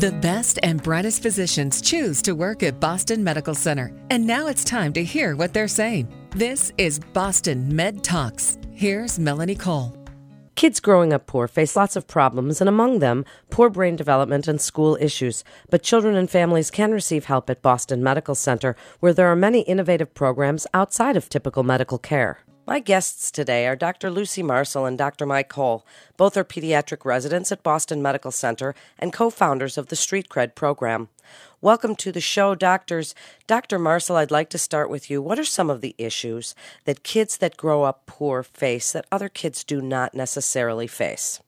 The best and brightest physicians choose to work at Boston Medical Center, and now it's time to hear what they're saying. This is Boston Med Talks. Here's Melanie Cole. Kids growing up poor face lots of problems, and among them, poor brain development and school issues. But children and families can receive help at Boston Medical Center, where there are many innovative programs outside of typical medical care. My guests today are Dr. Lucy Marcel and Dr. Mike Cole. Both are pediatric residents at Boston Medical Center and co-founders of the StreetCred program. Welcome to the show, doctors. Dr. Marcel, I'd like to start with you. What are some of the issues that kids that grow up poor face that other kids do not necessarily face?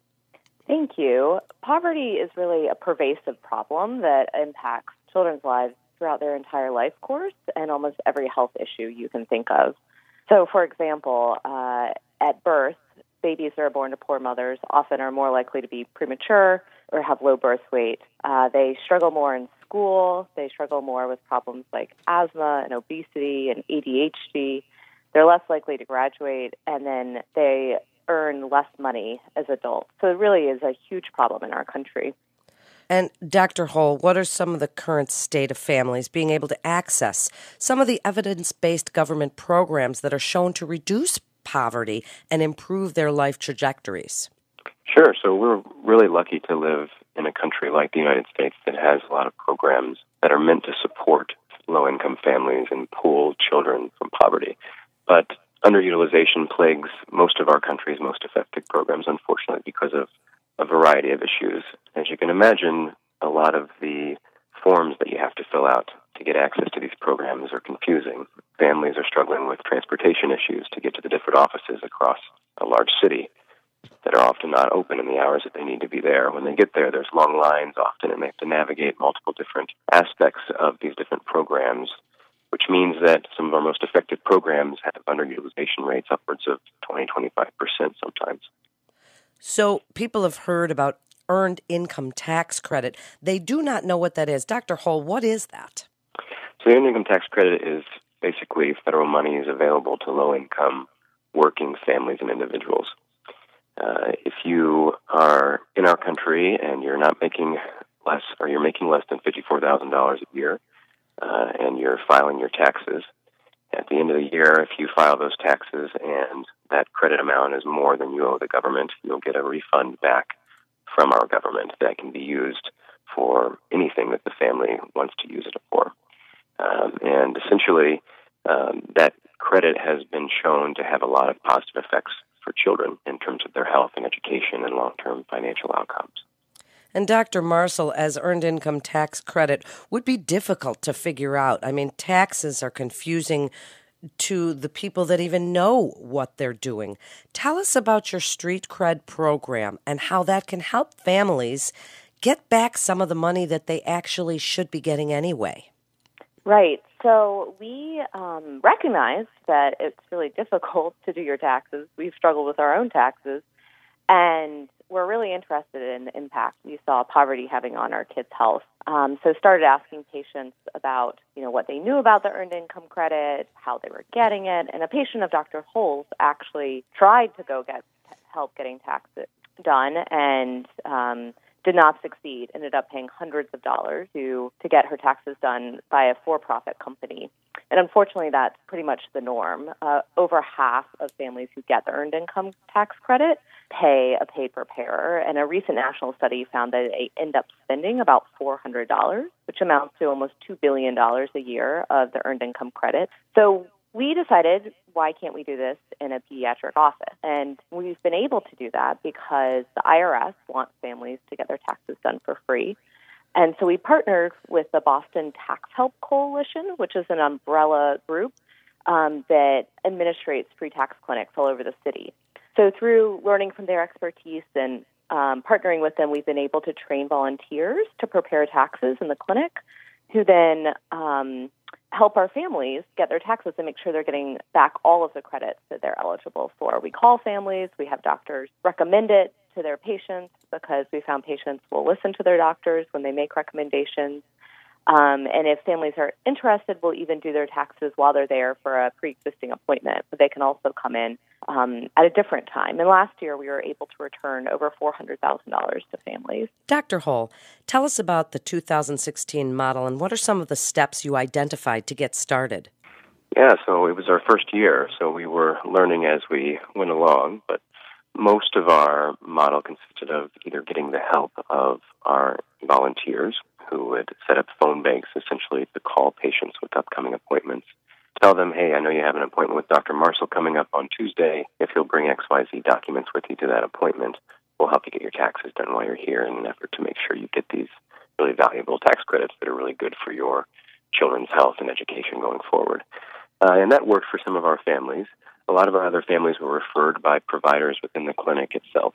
Thank you. Poverty is really a pervasive problem that impacts children's lives throughout their entire life course and almost every health issue you can think of. So, for example, at birth, babies that are born to poor mothers often are more likely to be premature or have low birth weight. They struggle more in school. They struggle more with problems like asthma and obesity and ADHD. They're less likely to graduate, and then they earn less money as adults. So it really is a huge problem in our country. And Dr. Hull, what are some of the current state of families being able to access some of the evidence-based government programs that are shown to reduce poverty and improve their life trajectories? Sure. So we're really lucky to live in a country like the United States that has a lot of programs that are meant to support low-income families and pull children from poverty. But underutilization plagues most of our country's most effective programs, unfortunately, because of a variety of issues. As you can imagine, a lot of the forms that you have to fill out to get access to these programs are confusing. Families are struggling with transportation issues to get to the different offices across a large city that are often not open in the hours that they need to be there. When they get there, there's long lines often, and they have to navigate multiple different aspects of these different programs, which means that some of our most effective programs have underutilization rates upwards of 20, 25% sometimes. So people have heard about earned income tax credit. They do not know what that is. Dr. Hull, what is that? So the earned income tax credit is basically federal money is available to low-income working families and individuals. If you are in our country and you're not making less, or you're making less than $54,000 a year, and you're filing your taxes, at the end of the year, if you file those taxes and that credit amount is more than you owe the government, you'll get a refund back from our government that can be used for anything that the family wants to use it for. And essentially, that credit has been shown to have a lot of positive effects for children in terms of their health and education and long-term financial outcomes. And Dr. Marcel, as earned income tax credit would be difficult to figure out. I mean, taxes are confusing to the people that even know what they're doing. Tell us about your StreetCred program and how that can help families get back some of the money that they actually should be getting anyway. Right. So we recognize that it's really difficult to do your taxes. We've struggled with our own taxes, and we're really interested in the impact we saw poverty having on our kids' health. So started asking patients about, what they knew about the earned income credit, how they were getting it. And a patient of Dr. Hull's actually tried to go get help getting taxes done and did not succeed, ended up paying hundreds of dollars to get her taxes done by a for-profit company. And unfortunately, that's pretty much the norm. Over half of families who get the earned income tax credit pay a paid preparer, and a recent national study found that they end up spending about $400, which amounts to almost $2 billion a year of the earned income credit. So we decided, why can't we do this in a pediatric office? And we've been able to do that because the IRS wants families to get their taxes done for free. And so we partnered with the Boston Tax Help Coalition, which is an umbrella group that administrates free tax clinics all over the city. So through learning from their expertise and partnering with them, we've been able to train volunteers to prepare taxes in the clinic, who then help our families get their taxes and make sure they're getting back all of the credits that they're eligible for. We call families. We have doctors recommend it to their patients because we found patients will listen to their doctors when they make recommendations. And if families are interested, we'll even do their taxes while they're there for a pre-existing appointment. But they can also come in at a different time. And last year, we were able to return over $400,000 to families. Dr. Hull, tell us about the 2016 model and what are some of the steps you identified to get started? Yeah, so it was our first year, so we were learning as we went along. But most of our model consisted of either getting the help of our volunteers who would set up phone banks, essentially, to call patients with upcoming appointments. Tell them, hey, I know you have an appointment with Dr. Marshall coming up on Tuesday. If you'll bring XYZ documents with you to that appointment, we'll help you get your taxes done while you're here in an effort to make sure you get these really valuable tax credits that are really good for your children's health and education going forward. And that worked for some of our families. A lot of our other families were referred by providers within the clinic itself.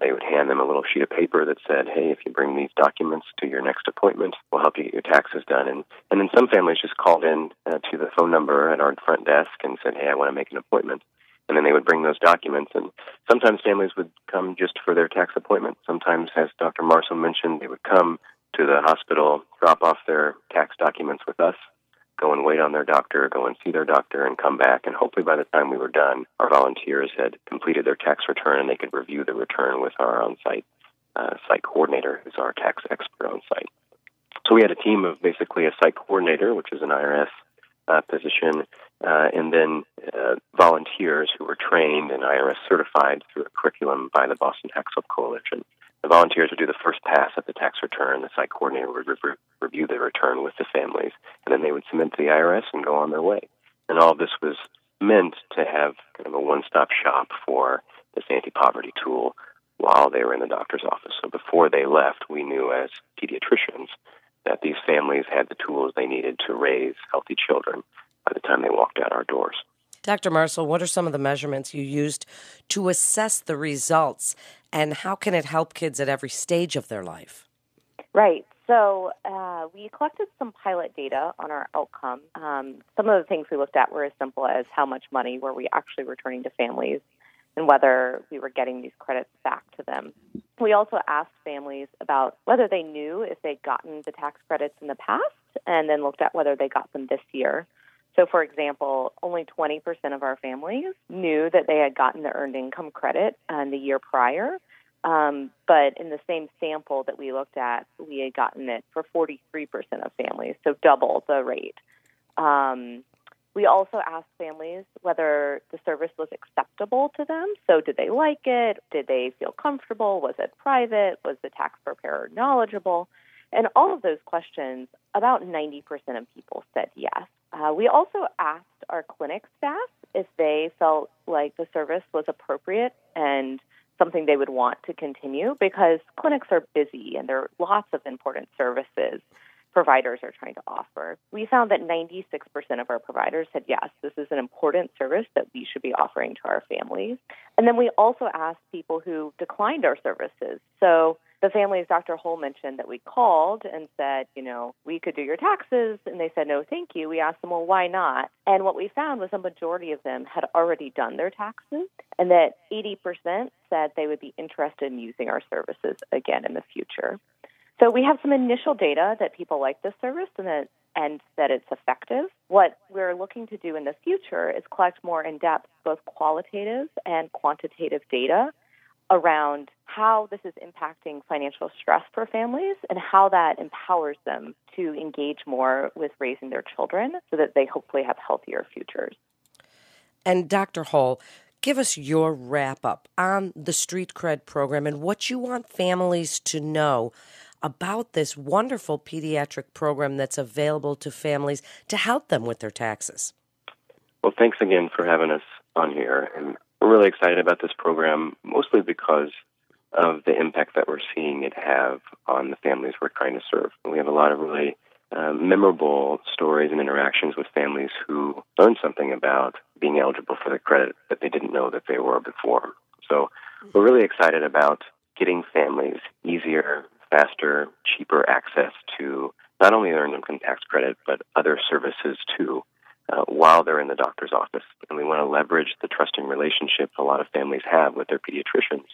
They would hand them a little sheet of paper that said, hey, if you bring these documents to your next appointment, we'll help you get your taxes done. And then some families just called in to the phone number at our front desk and said, hey, I want to make an appointment. And then they would bring those documents. And sometimes families would come just for their tax appointment. Sometimes, as Dr. Marshall mentioned, they would come to the hospital, drop off their tax documents with us, go and wait on their doctor, go and see their doctor, and come back. And hopefully by the time we were done, our volunteers had completed their tax return and they could review the return with our on-site site coordinator, who's our tax expert on-site. So we had a team of basically a site coordinator, which is an IRS position, and then volunteers who were trained and IRS certified through a curriculum by the Boston Tax Help Coalition. The volunteers would do the first pass at the tax return. The site coordinator would review the return with the families, and then they would submit to the IRS and go on their way. And all this was meant to have kind of a one-stop shop for this anti-poverty tool while they were in the doctor's office. So before they left, we knew as pediatricians that these families had the tools they needed to raise healthy children by the time they walked out our doors. Dr. Marshall, what are some of the measurements you used to assess the results, and how can it help kids at every stage of their life? Right. So we collected some pilot data on our outcome. Some of the things we looked at were as simple as how much money were we actually returning to families and whether we were getting these credits back to them. We also asked families about whether they knew if they'd gotten the tax credits in the past and then looked at whether they got them this year. So, for example, only 20% of our families knew that they had gotten the earned income credit in the year prior. But in the same sample that we looked at, we had gotten it for 43% of families, so double the rate. We also asked families whether the service was acceptable to them. So did they like it? Did they feel comfortable? Was it private? Was the tax preparer knowledgeable? And all of those questions, about 90% of people said yes. We also asked our clinic staff if they felt like the service was appropriate and something they would want to continue, because clinics are busy and there are lots of important services providers are trying to offer. We found that 96% of our providers said, yes, this is an important service that we should be offering to our families. And then we also asked people who declined our services. So the families Dr. Hull mentioned that we called and said, you know, we could do your taxes. And they said, no, thank you. We asked them, well, why not? And what we found was a majority of them had already done their taxes, and that 80% said they would be interested in using our services again in the future. So we have some initial data that people like this service and that it's effective. What we're looking to do in the future is collect more in-depth, both qualitative and quantitative data around how this is impacting financial stress for families and how that empowers them to engage more with raising their children so that they hopefully have healthier futures. And Dr. Hull, give us your wrap-up on the StreetCred program and what you want families to know about this wonderful pediatric program that's available to families to help them with their taxes. Well, thanks again for having us on here. And we're really excited about this program, mostly because of the impact that we're seeing it have on the families we're trying to serve. We have a lot of really memorable stories and interactions with families who learned something about being eligible for the credit that they didn't know that they were before. So we're really excited about getting families easier, faster, cheaper access to not only earned income tax credit, but other services too, while they're in the doctor's office. And we want to leverage the trusting relationship a lot of families have with their pediatricians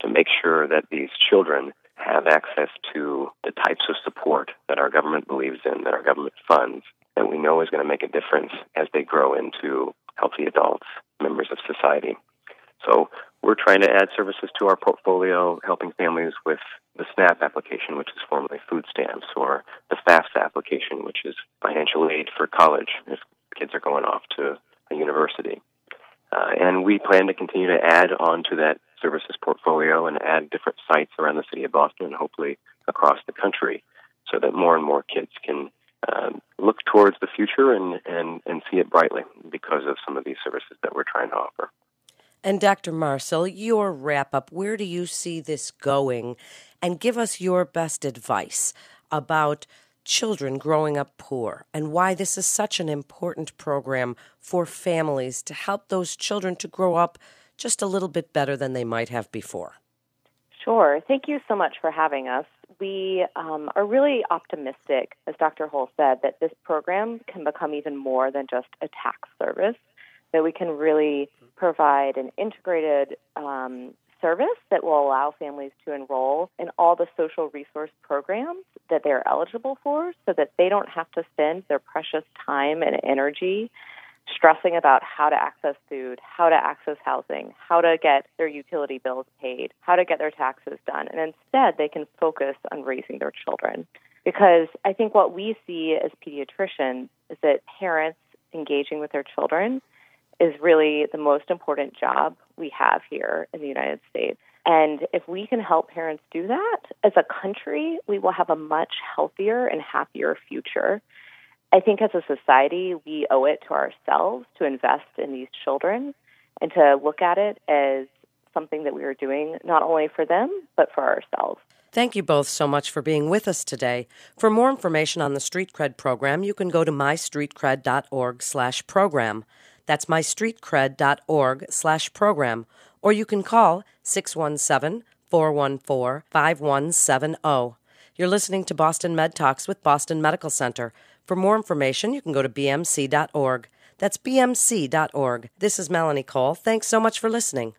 to make sure that these children have access to the types of support that our government believes in, that our government funds, that we know is going to make a difference as they grow into healthy adults, members of society. So we're trying to add services to our portfolio, helping families with the SNAP application, which is formerly food stamps, or the FAFSA application, which is financial aid for college if kids are going off to a university. And we plan to continue to add on to that services portfolio and add different sites around the city of Boston and hopefully across the country so that more and more kids can look towards the future and see it brightly because of some of these services that we're trying to offer. And Dr. Marcel, your wrap-up, where do you see this going? And give us your best advice about children growing up poor and why this is such an important program for families to help those children to grow up just a little bit better than they might have before. Sure. Thank you so much for having us. We are really optimistic, as Dr. Hull said, that this program can become even more than just a tax service, that we can really provide an integrated service that will allow families to enroll in all the social resource programs that they're eligible for so that they don't have to spend their precious time and energy stressing about how to access food, how to access housing, how to get their utility bills paid, how to get their taxes done. And instead, they can focus on raising their children. Because I think what we see as pediatricians is that parents engaging with their children is really the most important job we have here in the United States. And if we can help parents do that, as a country, we will have a much healthier and happier future. I think as a society, we owe it to ourselves to invest in these children and to look at it as something that we are doing not only for them, but for ourselves. Thank you both so much for being with us today. For more information on the StreetCred program, you can go to mystreetcred.org/program. That's mystreetcred.org/program. Or you can call 617-414-5170. You're listening to Boston Med Talks with Boston Medical Center. For more information, you can go to bmc.org. That's bmc.org. This is Melanie Cole. Thanks so much for listening.